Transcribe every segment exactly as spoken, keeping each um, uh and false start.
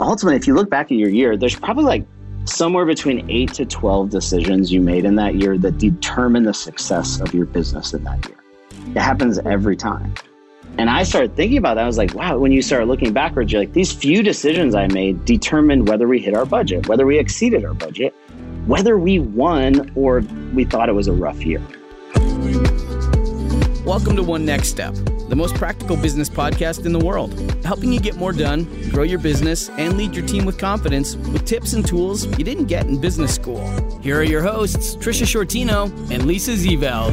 ultimately, if you look back at your year, there's probably like somewhere between eight to twelve decisions you made in that year that determine the success of your business in that year. It happens every time. And I started thinking about that. I was like, wow, when you start looking backwards, you're like, these few decisions I made determined whether we hit our budget, whether we exceeded our budget, whether we won or we thought it was a rough year. Welcome to One Next Step, the most practical business podcast in the world, helping you get more done, grow your business, and lead your team with confidence with tips and tools you didn't get in business school. Here are your hosts, Tricia Shortino and Lisa Zeveld.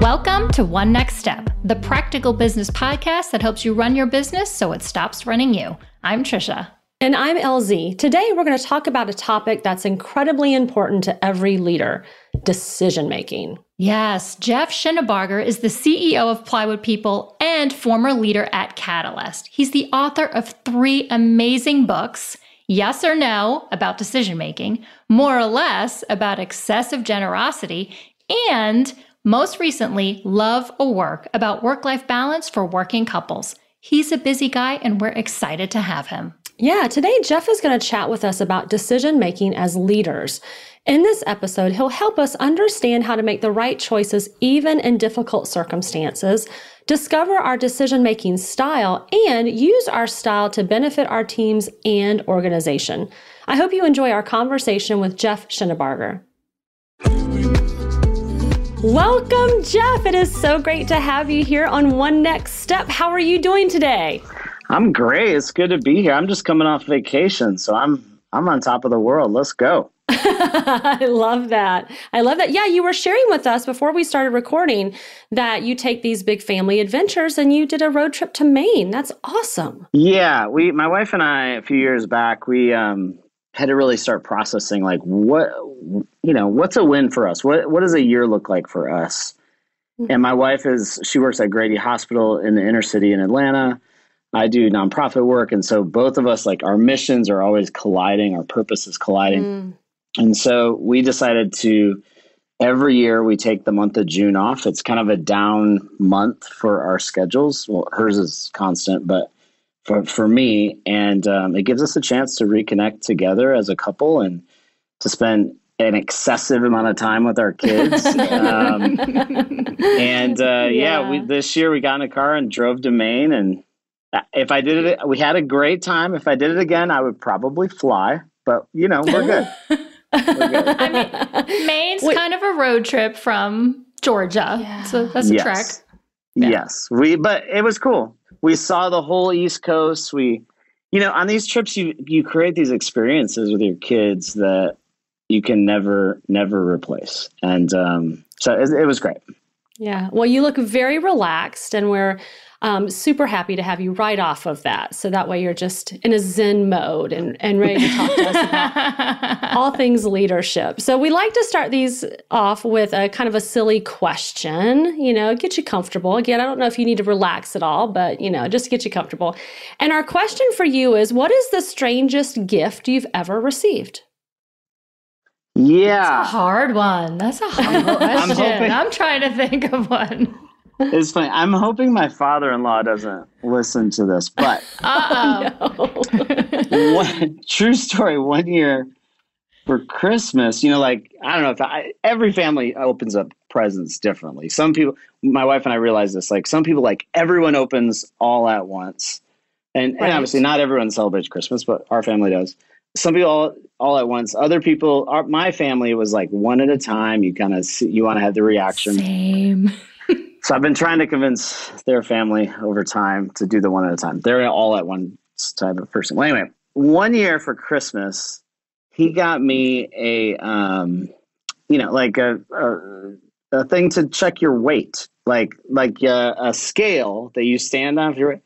Welcome to One Next Step, the practical business podcast that helps you run your business so it stops running you. I'm Tricia. And I'm L Z. Today, we're going to talk about a topic that's incredibly important to every leader, decision-making. Yes, Jeff Shinabarger is the C E O of Plywood People and former leader at Catalyst. He's the author of three amazing books, Yes or No, about decision-making, More or Less, about excessive generosity, and most recently, Love or Work, about work-life balance for working couples. He's a busy guy, and we're excited to have him. Yeah, today Jeff is going to chat with us about decision-making as leaders. In this episode, he'll help us understand how to make the right choices even in difficult circumstances, discover our decision-making style, and use our style to benefit our teams and organization. I hope you enjoy our conversation with Jeff Shinabarger. Welcome, Jeff. It is so great to have you here on One Next Step. How are you doing today? I'm great. It's good to be here. I'm just coming off vacation, so I'm I'm on top of the world. Let's go. I love that. I love that. Yeah, you were sharing with us before we started recording that you take these big family adventures and you did a road trip to Maine. That's awesome. Yeah, we my wife and I a few years back, we um had to really start processing like what you know, what's a win for us? What what does a year look like for us? And my wife is she works at Grady Hospital in the inner city in Atlanta. I do nonprofit work. And so both of us, like our missions are always colliding. Our purpose is colliding. Mm. And so we decided to, every year we take the month of June off. It's kind of a down month for our schedules. Well, hers is constant, but for, for me, and um, it gives us a chance to reconnect together as a couple and to spend an excessive amount of time with our kids. um, and uh, yeah, yeah we, this year we got in a car and drove to Maine, and if I did it, we had a great time. If I did it again, I would probably fly. But, you know, we're good. We're good. I mean, Maine's Wait. kind of a road trip from Georgia. Yeah. So that's a yes. trek. Yeah. Yes. we. But it was cool. We saw the whole East Coast. We, you know, on these trips, you, you create these experiences with your kids that you can never, never replace. And um, so it, it was great. Yeah. Well, you look very relaxed, and we're Um, super happy to have you right off of that. So that way you're just in a zen mode and, and ready to talk to us about all things leadership. So we like to start these off with a kind of a silly question, you know, get you comfortable. Again, I don't know if you need to relax at all, but, you know, just get you comfortable. And our question for you is, what is the strangest gift you've ever received? Yeah. That's a hard one. That's a hard question. I'm, hoping- I'm trying to think of one. It's funny. I'm hoping my father-in-law doesn't listen to this, but oh, no. one, true story. One year for Christmas, you know, like, I don't know if I, every family opens up presents differently. Some people, my wife and I realized this, like some people, like everyone opens all at once. And, right. and obviously not everyone celebrates Christmas, but our family does. Some people all, all at once. Other people, our, my family was like one at a time. You kind of you want to have the reaction. Same. So I've been trying to convince their family over time to do the one at a time. They're all at one type of person. Well, anyway, one year for Christmas, he got me a, um, you know, like a, a a thing to check your weight, like like a, a scale that you stand on. If you're, and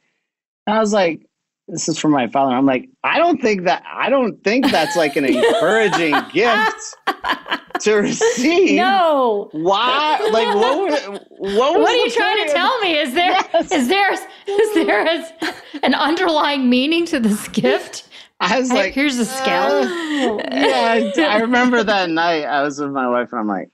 I was like, this is from my father. I'm like, I don't think that, I don't think that's like an encouraging gift to receive. No. Why? Like, what were, what was What are you trying period? to tell me? Is there, yes. is there, is there a, an underlying meaning to this gift? I was I, like, here's a scale. Uh, yeah. I, I remember that night I was with my wife and I'm like,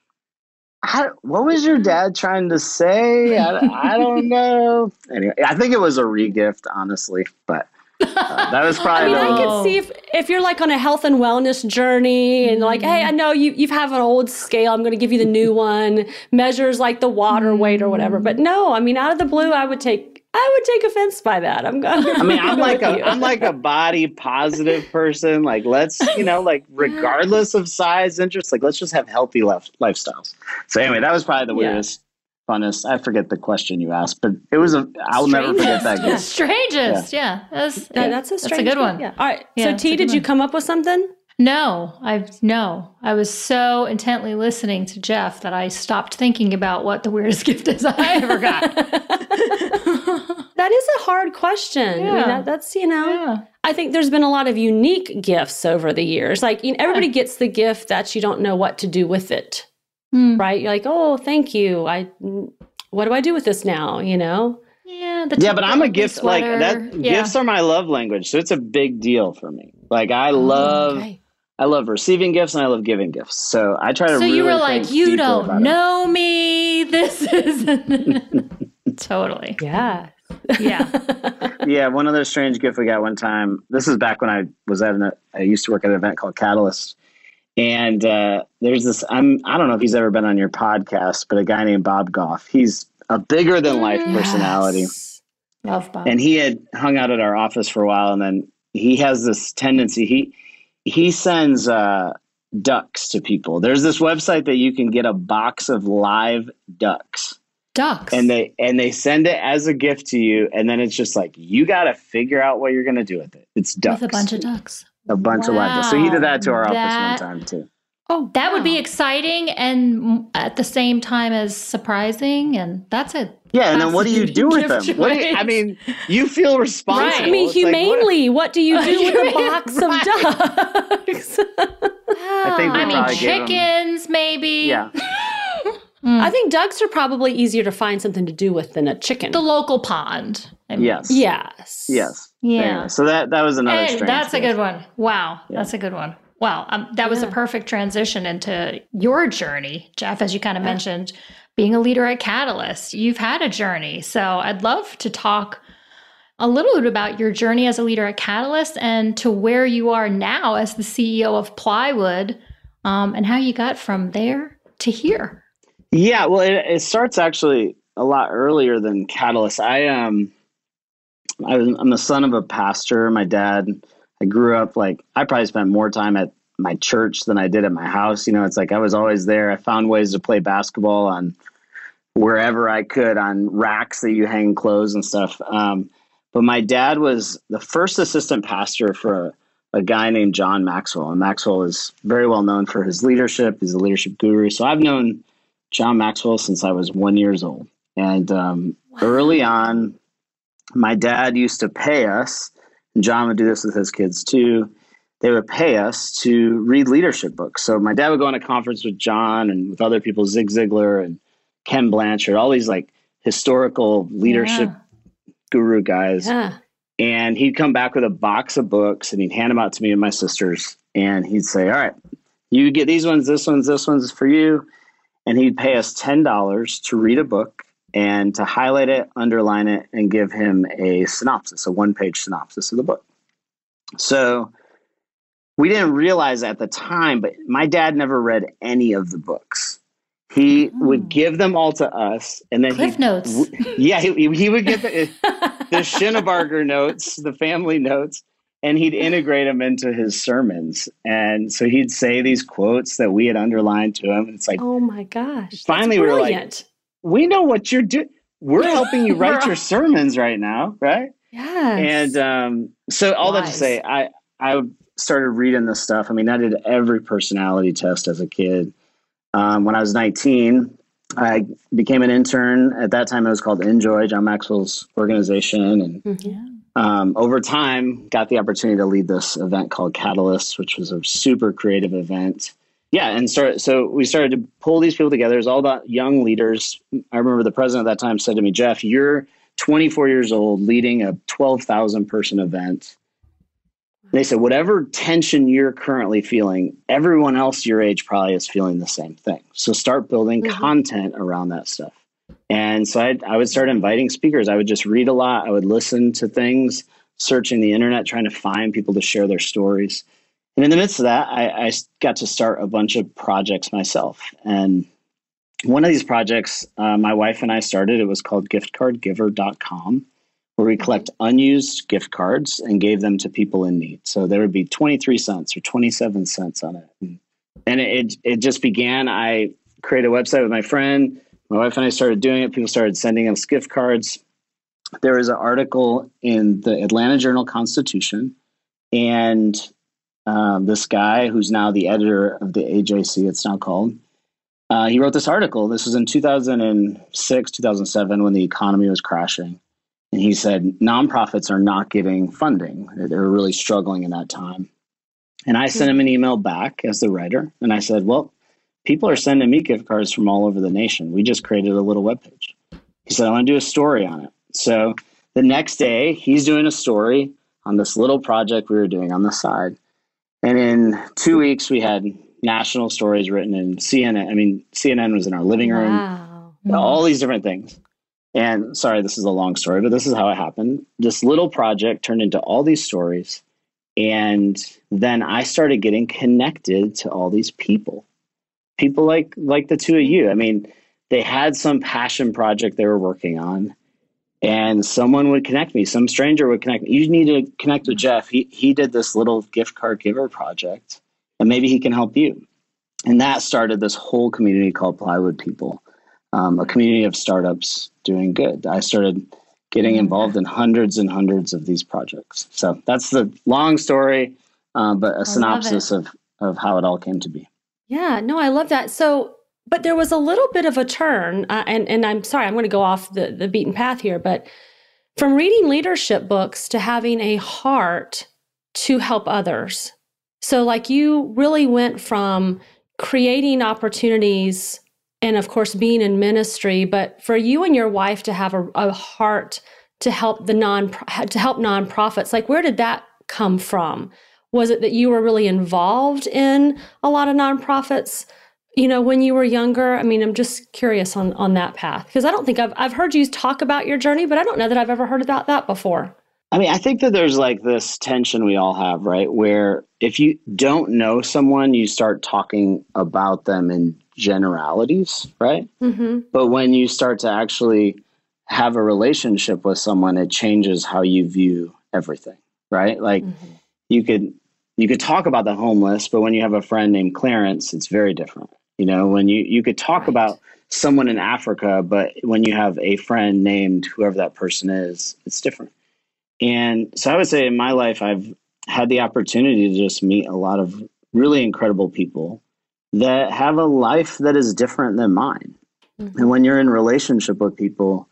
I, what was your dad trying to say? I, I don't know. Anyway, I think it was a re-gift, honestly, but Uh, that was probably. I mean, the, I could see if, if you're like on a health and wellness journey and like, hey, I know you you have an old scale. I'm going to give you the new one. Measures like the water weight or whatever. But no, I mean, out of the blue, I would take I would take offense by that. I'm going. I mean, I'm like a you. I'm like a body positive person. Like, let's you know, like regardless of size, interest, like let's just have healthy life, lifestyles. So anyway, that was probably the weirdest. Yeah. Funnest. I forget the question you asked, but it was a, I'll strangest. Never forget that. Yeah. Strangest. Yeah. yeah. That's, yeah. That's, a strange that's a good one. Yeah. All right. Yeah, so T, did one. you come up with something? No, I've, no, I was so intently listening to Jeff that I stopped thinking about what the weirdest gift is I ever got. That is a hard question. Yeah. I mean, that, that's, you know, yeah. I think there's been a lot of unique gifts over the years. Like you know, everybody yeah. gets the gift that you don't know what to do with it. Mm. Right? You're like, oh, thank you. I, what do I do with this now? You know? Yeah. The yeah, but I'm a gift sweater. like that. Yeah. Gifts are my love language. So it's a big deal for me. Like I love, oh, okay. I love receiving gifts and I love giving gifts. So I try to so really So you were like, you don't know it. me. This isn't. Totally. Yeah. Yeah. Yeah. One other strange gift we got one time. This is back when I was at an, I used to work at an event called Catalyst. And uh, there's this, I'm, I don't know if he's ever been on your podcast, but a guy named Bob Goff, he's a bigger than life yes. personality. Love Bob. And he had hung out at our office for a while. And then he has this tendency, he, he sends uh, ducks to people. There's this website that you can get a box of live ducks. Ducks. And they, and they send it as a gift to you. And then it's just like, you got to figure out what you're going to do with it. It's ducks. With a bunch of ducks. A bunch wow. of live ducks. So he did that to our that, office one time too. Oh, that wow. would be exciting and at the same time as surprising. And that's it. Yeah. And then what do you do with them? What do you, I mean, you feel responsible. Right. I mean, it's humanely, like, what, what do you do with a box right. of ducks? I think I mean, chickens them, maybe. Yeah. Mm. I think ducks are probably easier to find something to do with than a chicken. The local pond. I mean. Yes. Yes. Yes. Yeah. So that that was another. Hey, that's thing. a good one. Wow. Yeah. That's a good one. Wow. Um, that yeah. was a perfect transition into your journey, Jeff. As you kind of yeah. mentioned, being a leader at Catalyst, you've had a journey. So I'd love to talk a little bit about your journey as a leader at Catalyst and to where you are now as the C E O of Plywood, um, and how you got from there to here. Yeah, well, it, it starts actually a lot earlier than Catalyst. I um, I was, I'm the son of a pastor. My dad, I grew up like I probably spent more time at my church than I did at my house. You know, it's like I was always there. I found ways to play basketball on wherever I could on racks that you hang clothes and stuff. Um, but my dad was the first assistant pastor for a, a guy named John Maxwell, and Maxwell is very well known for his leadership. He's a leadership guru. So I've known John Maxwell since I was one years old. And um, wow. early on, my dad used to pay us, and John would do this with his kids too, they would pay us to read leadership books. So my dad would go on a conference with John and with other people, Zig Ziglar and Ken Blanchard, all these like historical leadership yeah. guru guys. Yeah. And he'd come back with a box of books and he'd hand them out to me and my sisters. And he'd say, all right, you get these ones, this one's, this one's for you. And he'd pay us ten dollars to read a book and to highlight it, underline it, and give him a synopsis, a one-page synopsis of the book. So we didn't realize at the time, but my dad never read any of the books. He mm. would give them all to us. And then Cliff notes. W- yeah, he, he would get the, the Shinabarger notes, the family notes, and he'd integrate them into his sermons. And so he'd say these quotes that we had underlined to him. And it's like, oh my gosh. Finally, we were like, we know what you're doing. We're helping you write your sermons right now. Right. Yes. And um, so all Wise. that to say, I, I started reading this stuff. I mean, I did every personality test as a kid. Um, when I was nineteen, I became an intern. At that time, it was called Enjoy, John Maxwell's organization. And mm-hmm. yeah. Um, over time, got the opportunity to lead this event called Catalyst, which was a super creative event. Yeah, and start, so we started to pull these people together. It was all about young leaders. I remember the president at that time said to me, Jeff, you're twenty-four years old leading a twelve thousand person event. And they said, whatever tension you're currently feeling, everyone else your age probably is feeling the same thing. So start building mm-hmm. content around that stuff. And so I, I would start inviting speakers. I would just read a lot. I would listen to things, searching the internet, trying to find people to share their stories. And in the midst of that, I, I got to start a bunch of projects myself. And one of these projects uh, my wife and I started, it was called gift card giver dot com, where we collect unused gift cards and gave them to people in need. So there would be twenty-three cents or twenty-seven cents on it. And it, it just began. I created a website with my friend. My wife and I started doing it. People started sending us gift cards. There was an article in the Atlanta Journal Constitution, and um, this guy who's now the editor of the A J C, it's now called, uh, he wrote this article. This was in two thousand six, two thousand seven, when the economy was crashing. And he said, nonprofits are not getting funding. They're really struggling in that time. And I sent him an email back as the writer. And I said, well, people are sending me gift cards from all over the nation. We just created a little webpage. He said, I want to do a story on it. So the next day, he's doing a story on this little project we were doing on the side. And in two weeks, we had national stories written in C N N. I mean, C N N was in our living room, wow. All these different things. And sorry, this is a long story, but this is how it happened. This little project turned into all these stories. And then I started getting connected to all these people, people like, like the two of you. I mean, they had some passion project they were working on. And someone would connect me. Some stranger would connect me. You need to connect with Jeff. He he did this little gift card giver project, and maybe he can help you. And that started this whole community called Plywood People, um, a community of startups doing good. I started getting involved in hundreds and hundreds of these projects. So that's the long story, uh, but a synopsis of, of how it all came to be. Yeah, no, I love that. So but there was a little bit of a turn, uh, and, and I'm sorry, I'm going to go off the, the beaten path here, but from reading leadership books to having a heart to help others. So like you really went from creating opportunities and of course being in ministry, but for you and your wife to have a, a heart to help the non to help nonprofits, like where did that come from? Was it that you were really involved in a lot of nonprofits? You know, when you were younger? I mean, I'm just curious on, on that path, because I don't think I've, I've heard you talk about your journey, but I don't know that I've ever heard about that before. I mean, I think that there's like this tension we all have, right? Where if you don't know someone, you start talking about them in generalities, right? Mm-hmm. But when you start to actually have a relationship with someone, it changes how you view everything, right? Like mm-hmm. you could, you could talk about the homeless, but when you have a friend named Clarence, it's very different. You know, when you, you could talk right. about someone in Africa, but when you have a friend named whoever that person is, it's different. And so I would say in my life, I've had the opportunity to just meet a lot of really incredible people that have a life that is different than mine. Mm-hmm. And when you're in relationship with people,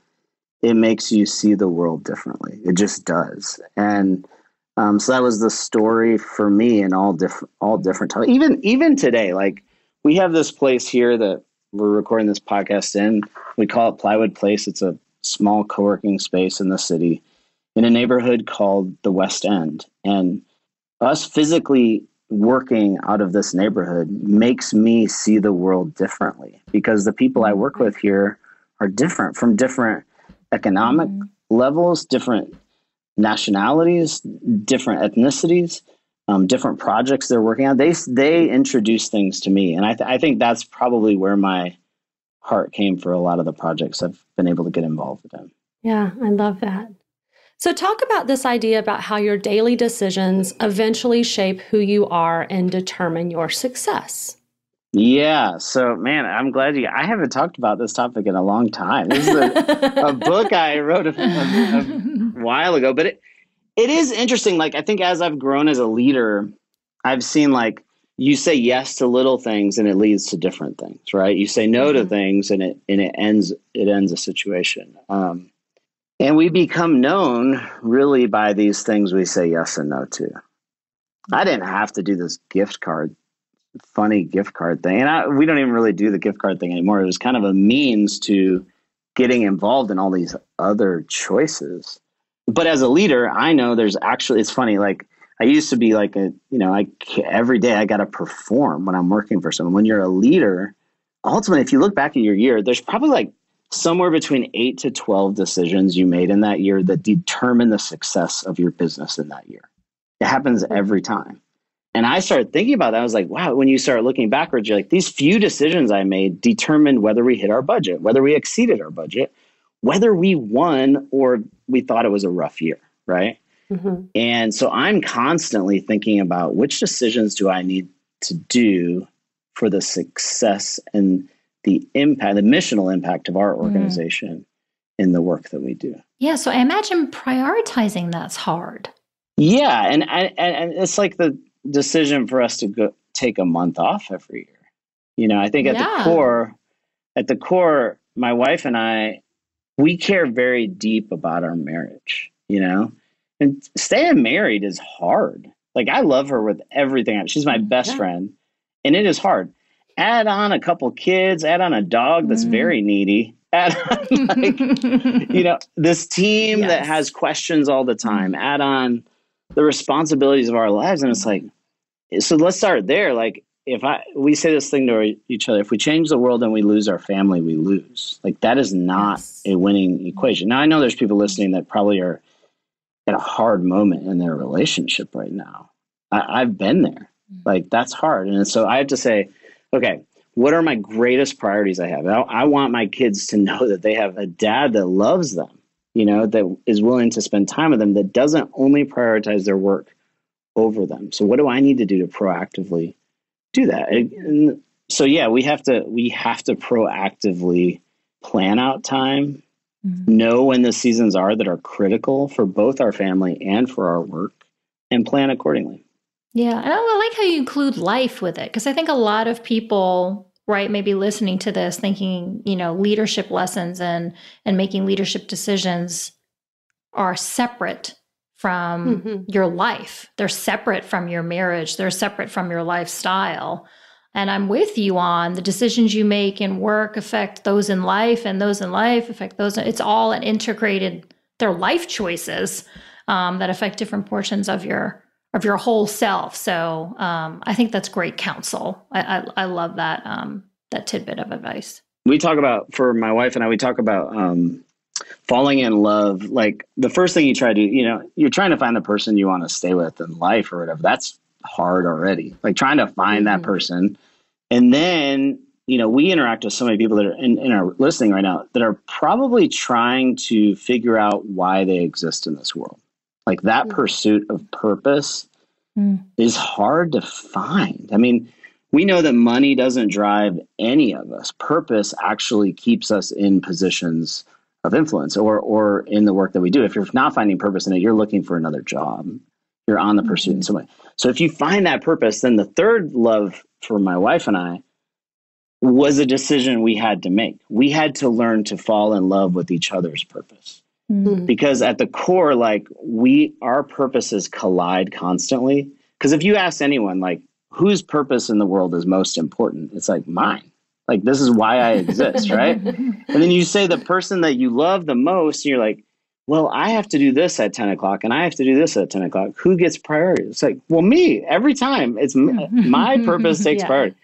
it makes you see the world differently. It just does. And um, so that was the story for me in all different, all different times. Even, even today, like, we have this place here that we're recording this podcast in. We call it Plywood Place. It's a small co-working space in the city in a neighborhood called the West End. And us physically working out of this neighborhood makes me see the world differently, because the people I work with here are different, from different economic mm-hmm. levels, different nationalities, different ethnicities. Um, different projects they're working on. They they introduce things to me. And I, th- I think that's probably where my heart came for a lot of the projects I've been able to get involved in. Yeah, I love that. So talk about this idea about how your daily decisions eventually shape who you are and determine your success. Yeah. So, man, I'm glad you, I haven't talked about this topic in a long time. This is a, a book I wrote a, a, a while ago, but it, It is interesting. Like, I think as I've grown as a leader, I've seen like you say yes to little things and it leads to different things, right? You say no mm-hmm. to things and it and it ends it ends a situation. Um, and we become known really by these things we say yes and no to. Mm-hmm. I didn't have to do this gift card, funny gift card thing, and I, we don't even really do the gift card thing anymore. It was kind of a means to getting involved in all these other choices. But as a leader, I know there's actually, it's funny, like I used to be like a, you know, I, every day I got to perform when I'm working for someone. When you're a leader, ultimately, if you look back at your year, there's probably like somewhere between eight to twelve decisions you made in that year that determine the success of your business in that year. It happens every time. And I started thinking about that. I was like, wow, when you start looking backwards, you're like, these few decisions I made determined whether we hit our budget, whether we exceeded our budget, whether we won or we thought it was a rough year, right? Mm-hmm. And so I'm constantly thinking about which decisions do I need to do for the success and the impact, the missional impact of our organization mm-hmm. in the work that we do. Yeah, so I imagine prioritizing that's hard. Yeah, and, and, and it's like the decision for us to go take a month off every year. You know, I think at yeah. the core, at the core, my wife and I, we care very deep about our marriage, you know, and staying married is hard. Like, I love her with everything. She's my best yeah. friend, and it is hard. Add on a couple kids, add on a dog that's mm. very needy, add on, like, you know, this team yes. that has questions all the time, add on the responsibilities of our lives. And it's like, so let's start there. Like, if I, we say this thing to each other, if we change the world and we lose our family, we lose. Like, that is not yes. a winning equation. Now, I know there's people listening that probably are at a hard moment in their relationship right now. I, I've been there. Like, that's hard. And so I have to say, okay, what are my greatest priorities I have? I, I want my kids to know that they have a dad that loves them, you know, that is willing to spend time with them, that doesn't only prioritize their work over them. So what do I need to do to proactively do that? And so, yeah, we have to, we have to proactively plan out time, mm-hmm. know when the seasons are that are critical for both our family and for our work, and plan accordingly. Yeah. And I like how you include life with it, because I think a lot of people, right, maybe listening to this, thinking, you know, leadership lessons and and making leadership decisions are separate from mm-hmm. your life. They're separate from your marriage. They're separate from your lifestyle. And I'm with you on the decisions you make in work affect those in life, and those in life affect those. It's all an integrated, they're life choices um, that affect different portions of your of your whole self. So um, I think that's great counsel. I, I, I love that, um, that tidbit of advice. We talk about, for my wife and I, we talk about um, falling in love. Like, the first thing you try to do, you know, you're trying to find the person you want to stay with in life or whatever. That's hard already. Like, trying to find mm-hmm. that person. And then, you know, we interact with so many people that are in, in our listening right now that are probably trying to figure out why they exist in this world. Like, that mm. pursuit of purpose mm. is hard to find. I mean, we know that money doesn't drive any of us. Purpose actually keeps us in positions of influence or or in the work that we do. If you're not finding purpose in it, you're looking for another job. You're on the mm-hmm. pursuit in some way. So if you find that purpose, then the third love for my wife and I was a decision we had to make. We had to learn to fall in love with each other's purpose. Mm-hmm. Because at the core, like, we, our purposes collide constantly. Because if you ask anyone, like, whose purpose in the world is most important, it's like, mine. Like, this is why I exist, right? And then you say the person that you love the most, and you're like, well, I have to do this at ten o'clock, and I have to do this at ten o'clock. Who gets priority? It's like, well, me, every time. It's my purpose takes yeah. priority.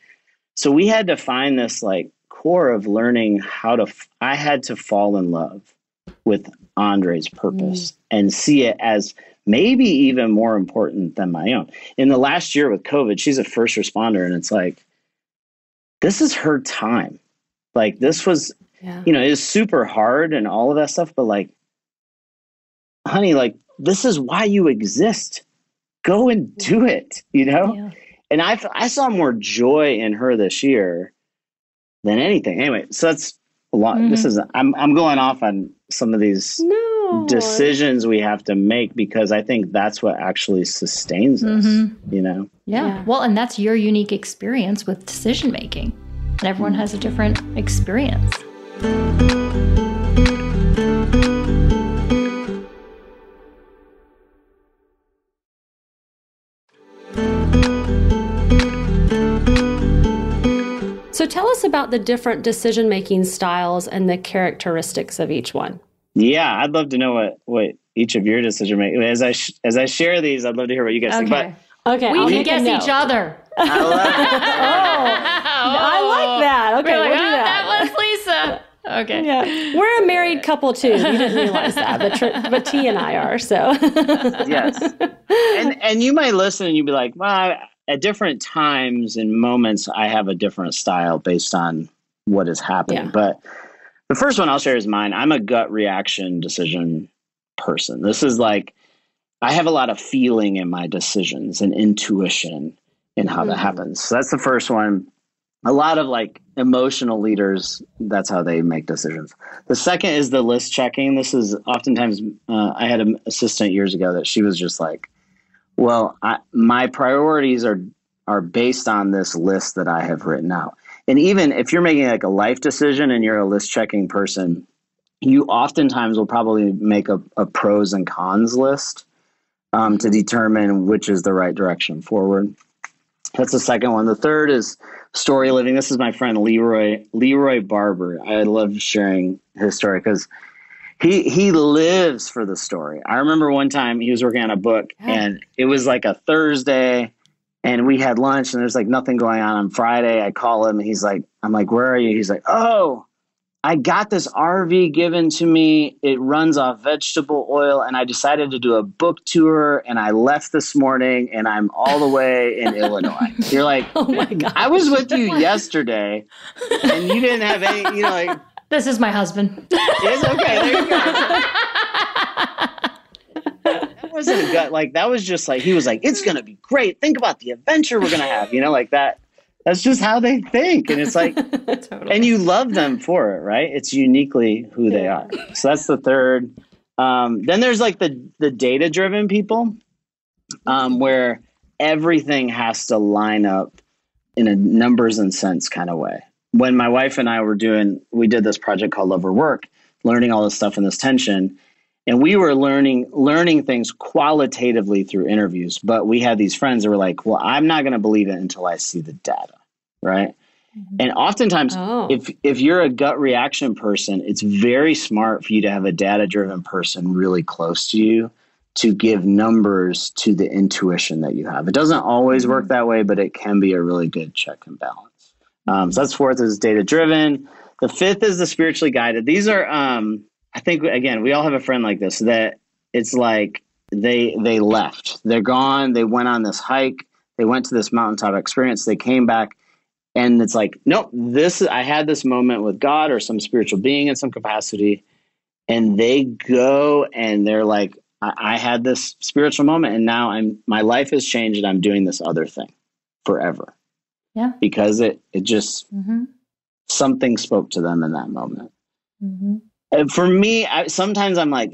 So we had to find this, like, core of learning how to, f- I had to fall in love with Andre's purpose mm. and see it as maybe even more important than my own. In the last year with COVID, she's a first responder, and it's like, this is her time. Like, this was, yeah. you know, it was super hard and all of that stuff, but like, honey, like, this is why you exist. Go and do it, you know? Yeah. And I, I saw more joy in her this year than anything. Anyway, so that's a lot. Mm. This is, I'm, I'm going off on some of these no. decisions we have to make, because I think that's what actually sustains us, mm-hmm. you know? Yeah. yeah. Well, and that's your unique experience with decision making. And everyone has a different experience. So tell us about the different decision-making styles and the characteristics of each one. Yeah, I'd love to know what, what each of your decision-making, as I sh- as I share these, I'd love to hear what you guys okay. think. But okay, we I'll can guess each other. I love that. oh, oh, I like that. Okay, like, we'll do oh, that. That was Lisa. Okay. Yeah. We're a married couple too. You didn't realize that, but, tr- but T and I are, so. Yes. And and you might listen and you'd be like, well, I, at different times and moments, I have a different style based on what is happening. Yeah. But the first one I'll share is mine. I'm a gut reaction decision person. This is like, I have a lot of feeling in my decisions and intuition in how mm-hmm. that happens. So that's the first one. A lot of like emotional leaders, that's how they make decisions. The second is the list checking. This is oftentimes, uh, I had an assistant years ago that she was just like, well, I, my priorities are, are based on this list that I have written out. And even if you're making like a life decision and you're a list checking person, you oftentimes will probably make a, a pros and cons list um, to determine which is the right direction forward. That's the second one. The third is story living. This is my friend Leroy Leroy Barber. I love sharing his story because he he lives for the story. I remember one time he was working on a book and it was like a Thursday and we had lunch and there's like nothing going on on Friday. I call him and he's like, I'm like, where are you? He's like, oh, I got this R V given to me. It runs off vegetable oil and I decided to do a book tour and I left this morning and I'm all the way in Illinois. You're like, oh my God, I was with you yesterday and you didn't have any, you know, like. This is my husband. It's okay. There you go. That wasn't a gut. Like that was just like, he was like, it's going to be great. Think about the adventure we're going to have, you know, like that. That's just how they think. And it's like, totally. And you love them for it, right? It's uniquely who they are. So that's the third. Um, then there's like the, the data-driven people um, where everything has to line up in a numbers and sense kind of way. When my wife and I were doing, we did this project called Love or Work, learning all this stuff in this tension. And we were learning learning things qualitatively through interviews, but we had these friends that were like, well, I'm not going to believe it until I see the data, right? Mm-hmm. And oftentimes, oh. if if you're a gut reaction person, it's very smart for you to have a data-driven person really close to you to give numbers to the intuition that you have. It doesn't always mm-hmm. work that way, but it can be a really good check and balance. Um, so that's fourth is data-driven. The fifth is the spiritually guided. These are... Um, I think, again, we all have a friend like this that it's like they they left. They're gone. They went on this hike. They went to this mountaintop experience. They came back, and it's like, nope, this, I had this moment with God or some spiritual being in some capacity, and they go, and they're like, I, I had this spiritual moment, and now I'm my life has changed, and I'm doing this other thing forever. Yeah. Because it, it just, mm-hmm. something spoke to them in that moment. Mm-hmm. And for me, I, sometimes I'm like,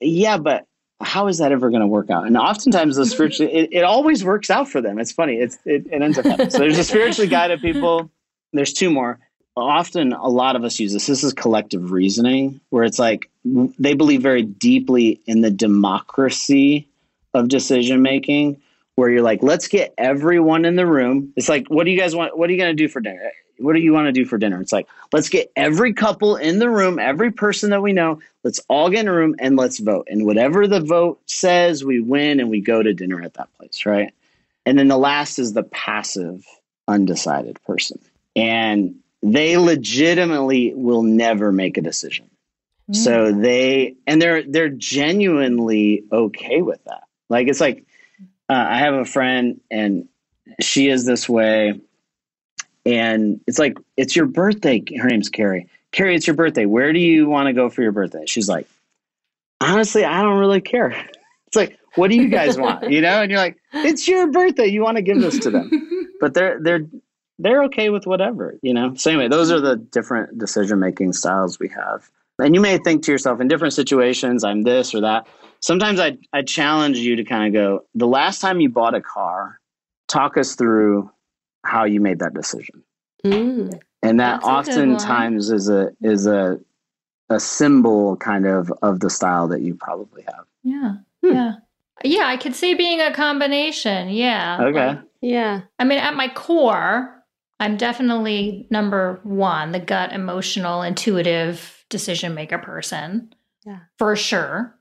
yeah, but how is that ever going to work out? And oftentimes the spiritually, it, it always works out for them. It's funny. It's, it, it ends up happening. So there's the spiritually guided people. There's two more. Often a lot of us use this. This is collective reasoning where it's like they believe very deeply in the democracy of decision making where you're like, let's get everyone in the room. It's like, what do you guys want? What are you going to do for dinner? What do you want to do for dinner? It's like, let's get every couple in the room, every person that we know, let's all get in a room and let's vote. And whatever the vote says, we win and we go to dinner at that place, right? And then the last is the passive, undecided person. And they legitimately will never make a decision. Mm. So they, and they're, they're genuinely okay with that. Like, it's like, uh, I have a friend and she is this way. And it's like, it's your birthday. Her name's Carrie. Carrie, it's your birthday. Where do you want to go for your birthday? She's like, honestly, I don't really care. It's like, what do you guys want? You know? And you're like, it's your birthday. You want to give this to them. But they're, they're, they're okay with whatever, you know? So anyway, those are the different decision-making styles we have. And you may think to yourself in different situations, I'm this or that. Sometimes I, I challenge you to kind of go, the last time you bought a car, talk us through how you made that decision. Mm, and that oftentimes is a is a a symbol kind of of the style that you probably have. Yeah. Hmm. Yeah. Yeah, I could see being a combination. Yeah. Okay. Like, yeah. I mean, at my core, I'm definitely number one, the gut, emotional, intuitive decision maker person. Yeah. For sure.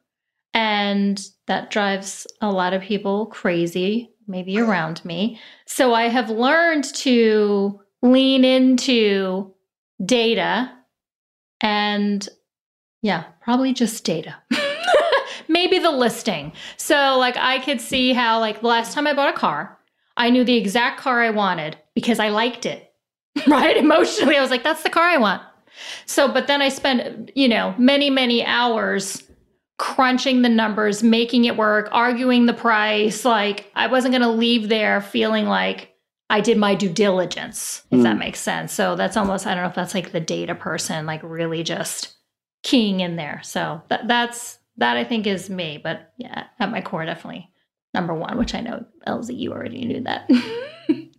And that drives a lot of people crazy. Maybe around me. So I have learned to lean into data and yeah, probably just data. Maybe the listing. So like I could see how like the last time I bought a car, I knew the exact car I wanted because I liked it, right? Emotionally, I was like, that's the car I want. So, but then I spent, you know, many, many hours crunching the numbers, making it work, arguing the price. Like I wasn't going to leave there feeling like I did my due diligence, if mm. that makes sense. So that's almost, I don't know if that's like the data person, like really just keying in there. So th- that's, that I think is me, but yeah, at my core, definitely number one, which I know, Elsie, you already knew that.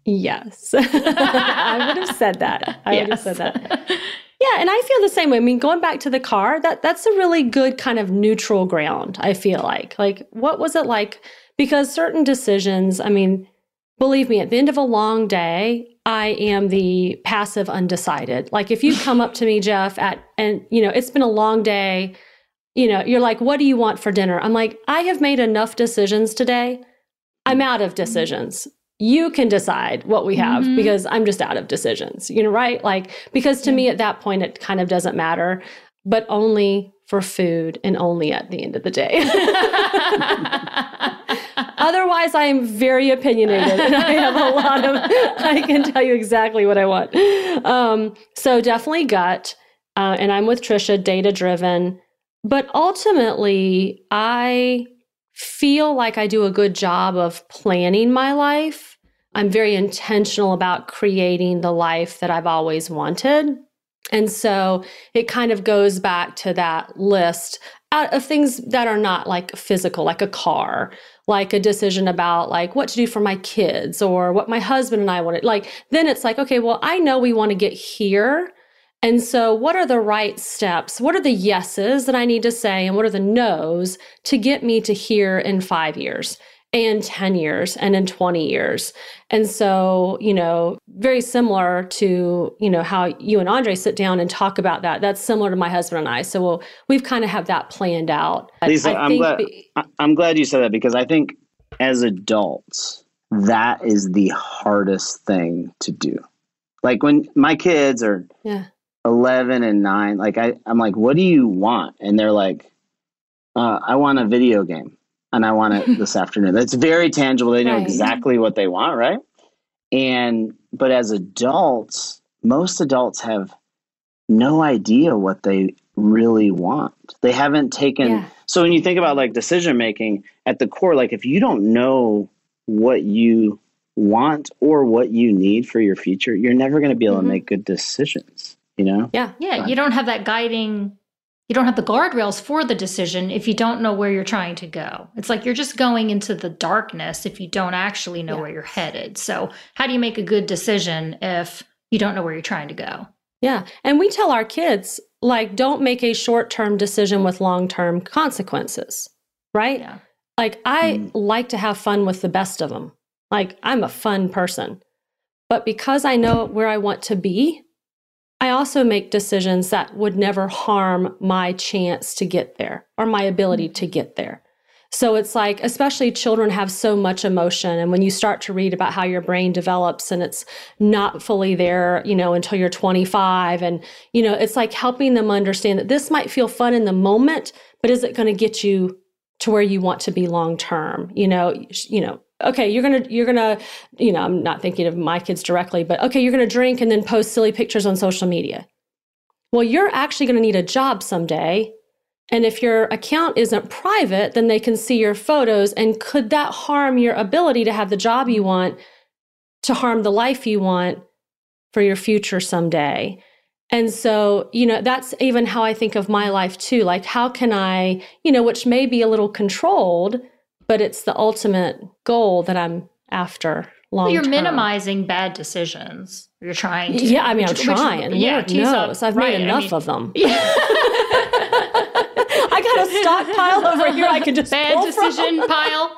Yes. I would have said that. I yes. would have said that. Yeah, and I feel the same way. I mean, going back to the car, that that's a really good kind of neutral ground, I feel like. Like, what was it like? Because certain decisions, I mean, believe me, at the end of a long day, I am the passive undecided. Like, if you come up to me, Jeff, at and, you know, it's been a long day, you know, you're like, what do you want for dinner? I'm like, I have made enough decisions today. I'm out of decisions. You can decide what we have mm-hmm. because I'm just out of decisions, you know, right? Like, because to yeah. me at that point, it kind of doesn't matter, but only for food and only at the end of the day. Otherwise, I am very opinionated and I have a lot of, I can tell you exactly what I want. Um, so definitely gut, uh, and I'm with Trisha, data-driven. But ultimately, I feel like I do a good job of planning my life. I'm very intentional about creating the life that I've always wanted. And so it kind of goes back to that list of things that are not like physical, like a car, like a decision about like what to do for my kids or what my husband and I wanted. Like, then it's like, okay, well, I know we want to get here. And so what are the right steps? What are the yeses that I need to say? And what are the no's to get me to here in five years and ten years and in twenty years? And so, you know, very similar to, you know, how you and Andre sit down and talk about that. That's similar to my husband and I. So we'll, we've kind of have that planned out. Lisa, I I'm, think glad, be- I'm glad you said that because I think as adults, that is the hardest thing to do. Like when my kids are... yeah. eleven and nine, like I, I'm like, what do you want? And they're like, uh, I want a video game and I want it this afternoon. That's very tangible. They know right. exactly what they want, right? And, but as adults, most adults have no idea what they really want. They haven't taken, yeah. so when you think about like decision-making at the core, like if you don't know what you want or what you need for your future, you're never going to be able mm-hmm. to make good decisions. You know? Yeah. Yeah. You don't have that guiding, you don't have the guardrails for the decision if you don't know where you're trying to go. It's like you're just going into the darkness if you don't actually know yeah. where you're headed. So how do you make a good decision if you don't know where you're trying to go? Yeah. And we tell our kids, like, don't make a short-term decision with long-term consequences, right? Yeah. Like, I mm. like to have fun with the best of them. Like, I'm a fun person. But because I know where I want to be, I also make decisions that would never harm my chance to get there or my ability to get there. So it's like, especially children have so much emotion. And when you start to read about how your brain develops and it's not fully there, you know, until you're twenty-five. And, you know, it's like helping them understand that this might feel fun in the moment, but is it going to get you to where you want to be long term? You know, you know. Okay, you're going to, you're going to, you know, I'm not thinking of my kids directly, but okay, you're going to drink and then post silly pictures on social media. Well, you're actually going to need a job someday. And if your account isn't private, then they can see your photos. And could that harm your ability to have the job you want, to harm the life you want for your future someday? And so, you know, that's even how I think of my life too. Like, how can I, you know, which may be a little controlled, but it's the ultimate goal that I'm after long term. Well, you're minimizing bad decisions. You're trying to. Yeah, I mean, I'm which, trying. Which, yeah, Lord knows. Up, I've right, made enough I mean, of them. Yeah. I got a stockpile over here I can just bad pull decision from. Pile.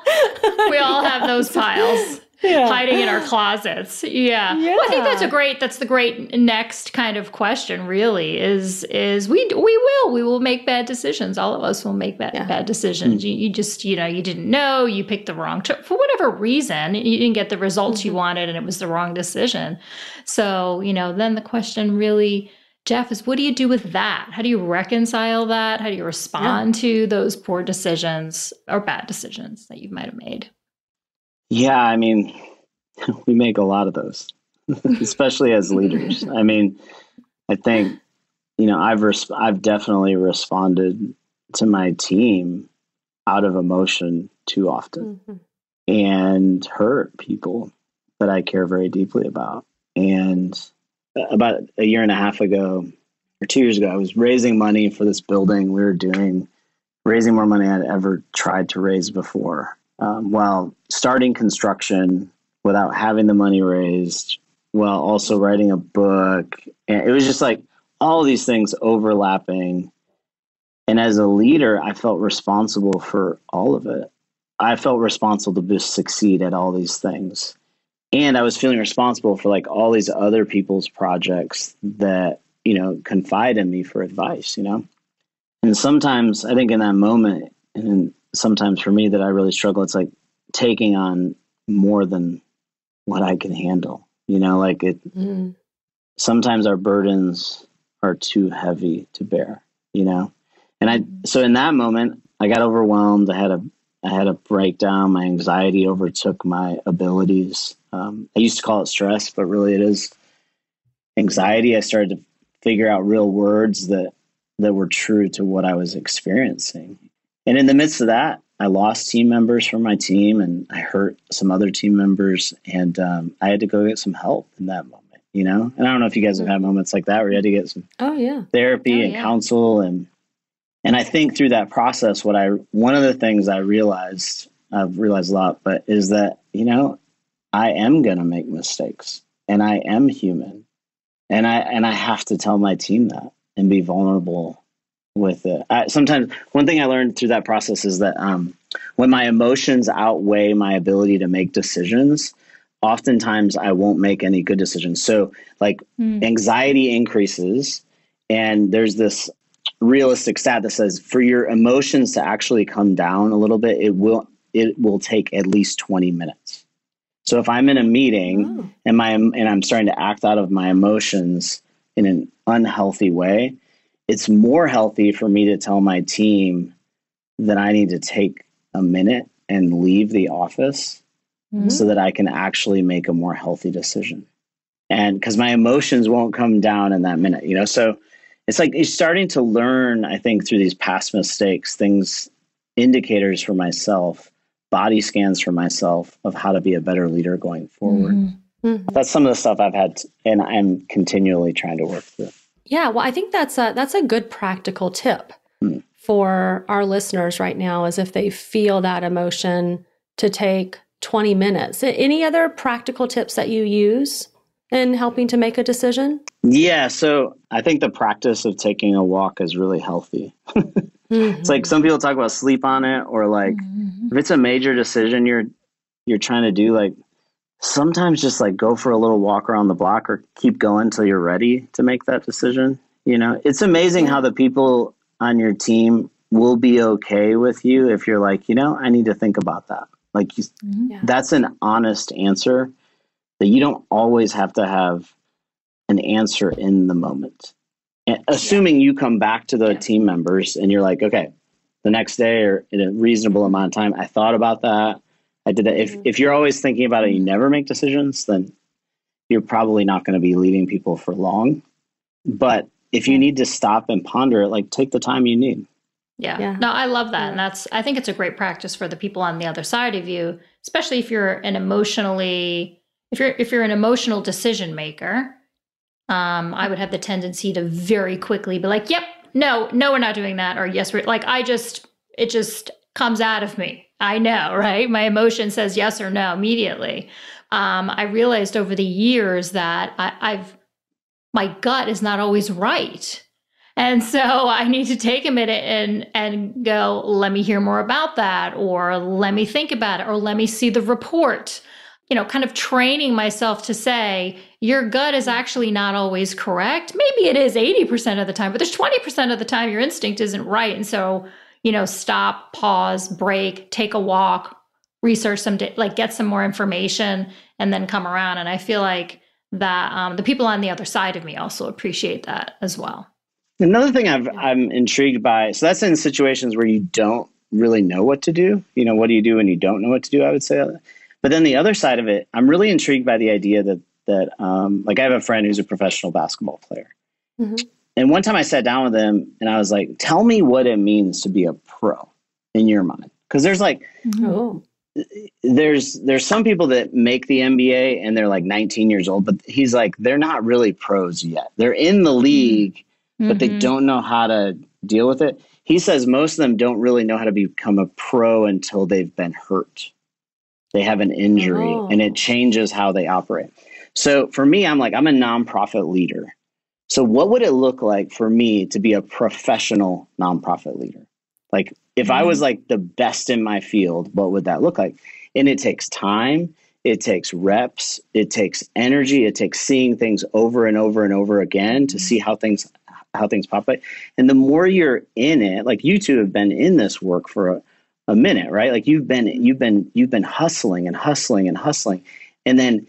We all yes. have those piles yeah. hiding in our closets. Yeah. yeah. Well, I think that's a great, that's the great next kind of question really is, is we, we will, we will make bad decisions. All of us will make bad, yeah. bad decisions. Mm-hmm. You, you just, you know, you didn't know, you picked the wrong, t- for whatever reason, you didn't get the results mm-hmm. you wanted and it was the wrong decision. So, you know, then the question really Jeff, is what do you do with that? How do you reconcile that? How do you respond yeah. to those poor decisions or bad decisions that you might have made? Yeah, I mean, we make a lot of those, especially as leaders. I mean, I think, you know, I've res- I've definitely responded to my team out of emotion too often mm-hmm. and hurt people that I care very deeply about. And about a year and a half ago or two years ago, I was raising money for this building. We were doing raising more money I'd ever tried to raise before um, while starting construction without having the money raised, while also writing a book. And it was just like all these things overlapping. And as a leader, I felt responsible for all of it. I felt responsible to just succeed at all these things. And I was feeling responsible for like all these other people's projects that, you know, confide in me for advice, you know? And sometimes I think in that moment, and sometimes for me that I really struggle, it's like taking on more than what I can handle, you know, like it, mm. sometimes our burdens are too heavy to bear, you know? And I, so in that moment I got overwhelmed. I had a, I had a breakdown. My anxiety overtook my abilities. Um, I used to call it stress, but really it is anxiety. I started to figure out real words that, that were true to what I was experiencing. And in the midst of that, I lost team members from my team and I hurt some other team members, and um, I had to go get some help in that moment, you know? And I don't know if you guys have had moments like that where you had to get some oh, yeah. therapy oh, and yeah. counsel. And, and I think through that process, what I, one of the things I realized, I've realized a lot, but is that, you know, I am going to make mistakes and I am human, and I, and I have to tell my team that and be vulnerable with it. I, sometimes one thing I learned through that process is that um, when my emotions outweigh my ability to make decisions, oftentimes I won't make any good decisions. So like mm. anxiety increases, and there's this realistic stat that says for your emotions to actually come down a little bit, it will, it will take at least twenty minutes. So if I'm in a meeting oh. and my and I'm starting to act out of my emotions in an unhealthy way, it's more healthy for me to tell my team that I need to take a minute and leave the office mm-hmm. so that I can actually make a more healthy decision. And because my emotions won't come down in that minute, you know? So it's like you're starting to learn, I think, through these past mistakes, things, indicators for myself, body scans for myself of how to be a better leader going forward. Mm-hmm. That's some of the stuff I've had and I'm continually trying to work through. Yeah. Well, I think that's a, that's a good practical tip mm. for our listeners right now, is if they feel that emotion to take twenty minutes. Any other practical tips that you use in helping to make a decision? Yeah. So I think the practice of taking a walk is really healthy. Mm-hmm. It's like some people talk about sleep on it, or like mm-hmm. if it's a major decision you're you're trying to do, like sometimes just like go for a little walk around the block or keep going till you're ready to make that decision. You know, it's amazing how the people on your team will be okay with you if you're like, you know, I need to think about that. Like you, yeah. that's an honest answer that you don't always have to have an answer in the moment. And assuming you come back to the yeah. team members and you're like, okay, the next day or in a reasonable amount of time, I thought about that. I did that. Mm-hmm. If, if you're always thinking about it, you never make decisions, then you're probably not going to be leading people for long. But if you need to stop and ponder it, like take the time you need. Yeah. yeah. No, I love that. Yeah. And that's, I think it's a great practice for the people on the other side of you, especially if you're an emotionally, if you're, if you're an emotional decision maker. Um, I would have the tendency to very quickly be like, yep, no, no, we're not doing that. Or yes, we're like, I just, it just comes out of me. I know, right? My emotion says yes or no immediately. Um, I realized over the years that I, I've, my gut is not always right. And so I need to take a minute and, and go, let me hear more about that, or let me think about it, or let me see the report. You know, kind of training myself to say, your gut is actually not always correct. Maybe it is eighty percent of the time, but there's twenty percent of the time your instinct isn't right. And so, you know, stop, pause, break, take a walk, research some, like get some more information, and then come around. And I feel like that um, the people on the other side of me also appreciate that as well. Another thing I've, I'm intrigued by, so that's in situations where you don't really know what to do. You know, what do you do when you don't know what to do, I would say. But then the other side of it, I'm really intrigued by the idea that, that um, like I have a friend who's a professional basketball player. Mm-hmm. And one time I sat down with him and I was like, tell me what it means to be a pro in your mind. Because there's like, oh. there's there's some people that make the N B A and they're like nineteen years old, but he's like, they're not really pros yet. They're in the league, mm-hmm. but they don't know how to deal with it. He says most of them don't really know how to become a pro until they've been hurt. They have an injury oh. and it changes how they operate. So for me, I'm like, I'm a nonprofit leader. So what would it look like for me to be a professional nonprofit leader? Like if I was like the best in my field, what would that look like? And it takes time, it takes reps, it takes energy, it takes seeing things over and over and over again to see how things how things pop up. And the more you're in it, like you two have been in this work for a, a minute, right? Like you've been you've been you've been hustling and hustling and hustling. And then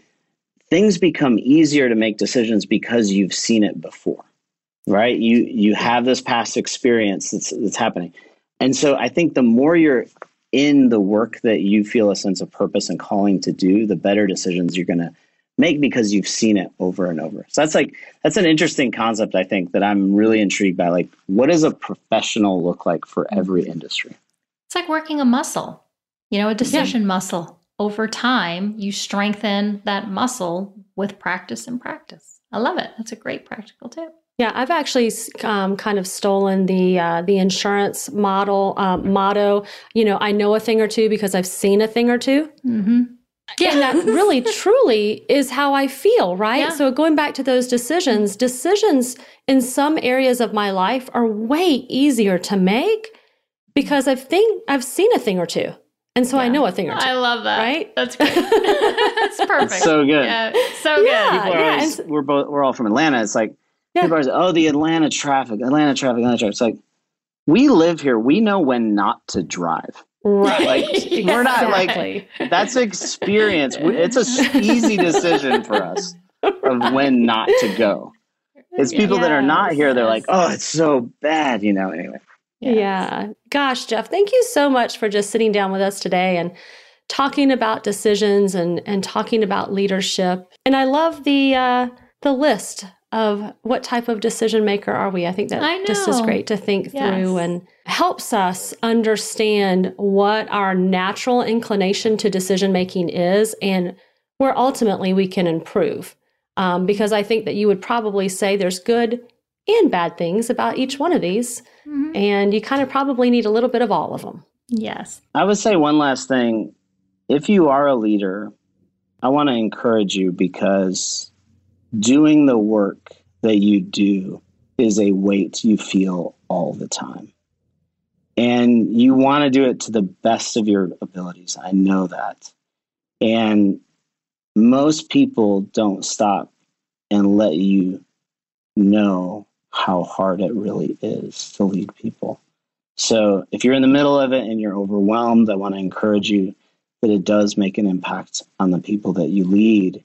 things become easier to make decisions because you've seen it before, right? You you have this past experience that's, that's happening. And so I think the more you're in the work that you feel a sense of purpose and calling to do, the better decisions you're going to make because you've seen it over and over. So that's like, that's an interesting concept, I think, that I'm really intrigued by. Like, what does a professional look like for every industry? It's like working a muscle, you know, a decision yeah. muscle. Over time, you strengthen that muscle with practice and practice. I love it. That's a great practical tip. Yeah, I've actually um, kind of stolen the uh, the insurance model uh, motto. You know, I know a thing or two because I've seen a thing or two. Mm-hmm. Yeah. And that really, truly is how I feel, right? Yeah. So going back to those decisions, decisions in some areas of my life are way easier to make because I've think I've seen a thing or two. And so yeah. I know a thing or two. I love that. Right? That's great. That's perfect. That's so good. Yeah, so good. Yeah, people are yeah, always, so, we're both we're all from Atlanta. It's like yeah. people are always, oh, the Atlanta traffic, Atlanta traffic, Atlanta traffic. It's like we live here. We know when not to drive. Right. Like yes, we're not exactly. like that's experience. It's a easy decision for us right. of when not to go. It's people yes, that are not here. They're yes. like, oh, it's so bad. You know. Anyway. Yes. Yeah. Gosh, Jeff, thank you so much for just sitting down with us today and talking about decisions and, and talking about leadership. And I love the uh, the list of what type of decision maker are we? I think that I just is great to think yes. through and helps us understand what our natural inclination to decision making is and where ultimately we can improve. Um, because I think that you would probably say there's good and bad things about each one of these. Mm-hmm. And you kind of probably need a little bit of all of them. Yes. I would say one last thing. If you are a leader, I want to encourage you because doing the work that you do is a weight you feel all the time. And you want to do it to the best of your abilities. I know that. And most people don't stop and let you know how hard it really is to lead people. So if you're in the middle of it and you're overwhelmed, I want to encourage you that it does make an impact on the people that you lead.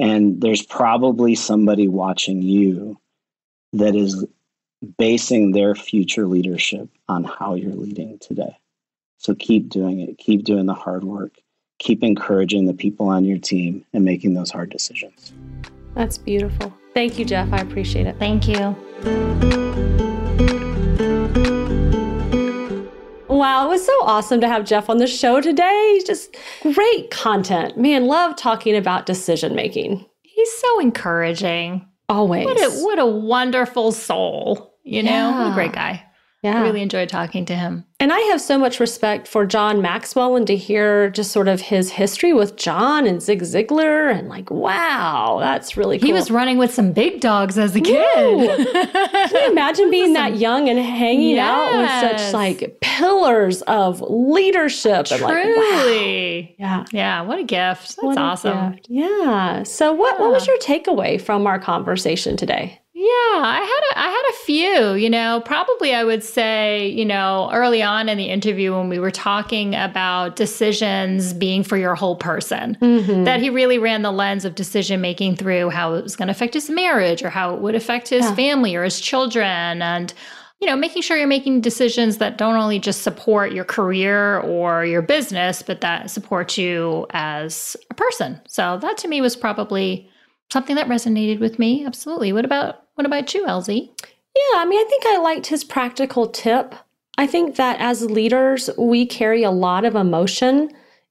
And there's probably somebody watching you that is basing their future leadership on how you're leading today. So keep doing it. Keep doing the hard work. Keep encouraging the people on your team and making those hard decisions. That's beautiful. Thank you, Jeff. I appreciate it. Thank you. Wow, it was so awesome to have Jeff on the show today. Just great content. Man, love talking about decision making. He's so encouraging. Always. What a, what a wonderful soul, you know? Yeah. What a great guy. Yeah. I really enjoyed talking to him. And I have so much respect for John Maxwell and to hear just sort of his history with John and Zig Ziglar and like, wow, that's really cool. He was running with some big dogs as a kid. Can you imagine being that some... young and hanging yes. out with such like pillars of leadership? Truly. And like, wow. Yeah. Yeah. What a gift. That's what awesome. Gift. Yeah. So what, yeah. what was your takeaway from our conversation today? Yeah, I had a, I had a few, you know, probably I would say, you know, early on in the interview when we were talking about decisions being for your whole person, mm-hmm. that he really ran the lens of decision making through how it was going to affect his marriage or how it would affect his yeah. family or his children. And, you know, making sure you're making decisions that don't only just support your career or your business, but that support you as a person. So that to me was probably something that resonated with me. Absolutely. What about What about you, Elsie? Yeah, I mean, I think I liked his practical tip. I think that as leaders, we carry a lot of emotion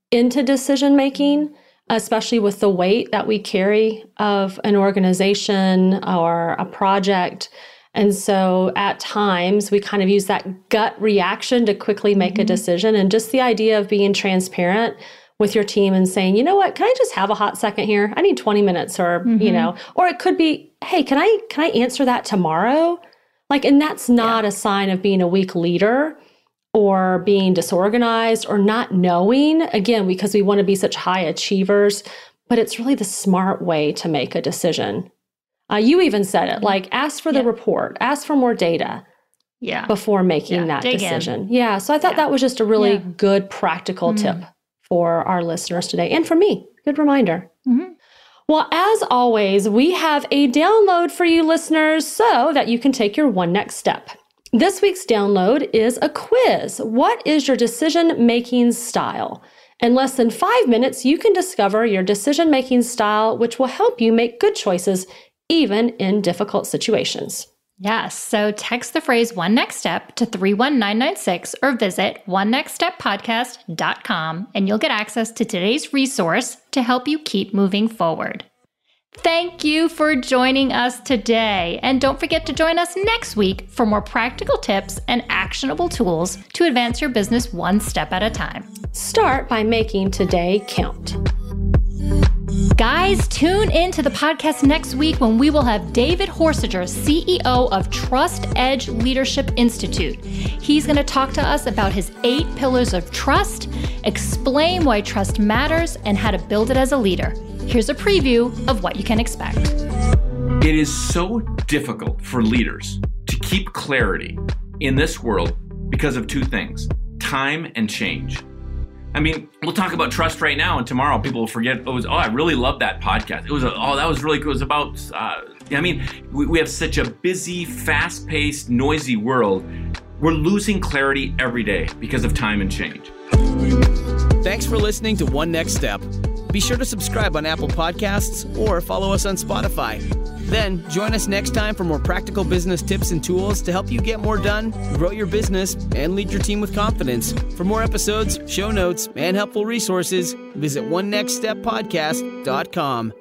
into decision making, especially with the weight that we carry of an organization or a project. And so at times we kind of use that gut reaction to quickly make mm-hmm. a decision. And just the idea of being transparent with your team and saying, you know what, can I just have a hot second here? I need twenty minutes or, mm-hmm. you know, or it could be, hey, can I can I answer that tomorrow? Like, and that's not yeah. a sign of being a weak leader or being disorganized or not knowing, again, because we want to be such high achievers, but it's really the smart way to make a decision. Uh, you even said it, like, ask for the yeah. report, ask for more data yeah. before making yeah. that Dig decision. In. Yeah, so I thought yeah. that was just a really yeah. good practical mm-hmm. tip for our listeners today and for me. Good reminder. Mm-hmm. Well, as always, we have a download for you listeners so that you can take your one next step. This week's download is a quiz. What is your decision-making style? In less than five minutes, you can discover your decision-making style, which will help you make good choices, even in difficult situations. Yes. So text the phrase one next step to three one nine nine six or visit one next step podcast dot com and you'll get access to today's resource to help you keep moving forward. Thank you for joining us today. And don't forget to join us next week for more practical tips and actionable tools to advance your business one step at a time. Start by making today count. Guys, tune in to the podcast next week when we will have David Horsager, C E O of Trust Edge Leadership Institute. He's going to talk to us about his eight pillars of trust, explain why trust matters, and how to build it as a leader. Here's a preview of what you can expect. It is so difficult for leaders to keep clarity in this world because of two things: time and change. I mean, we'll talk about trust right now, and tomorrow people will forget. It was, oh, I really loved that podcast. It was, a, oh, that was really cool. It was about, uh, I mean, we, we have such a busy, fast-paced, noisy world. We're losing clarity every day because of time and change. Thanks for listening to One Next Step. Be sure to subscribe on Apple Podcasts or follow us on Spotify. Then join us next time for more practical business tips and tools to help you get more done, grow your business, and lead your team with confidence. For more episodes, show notes, and helpful resources, visit one next step podcast dot com.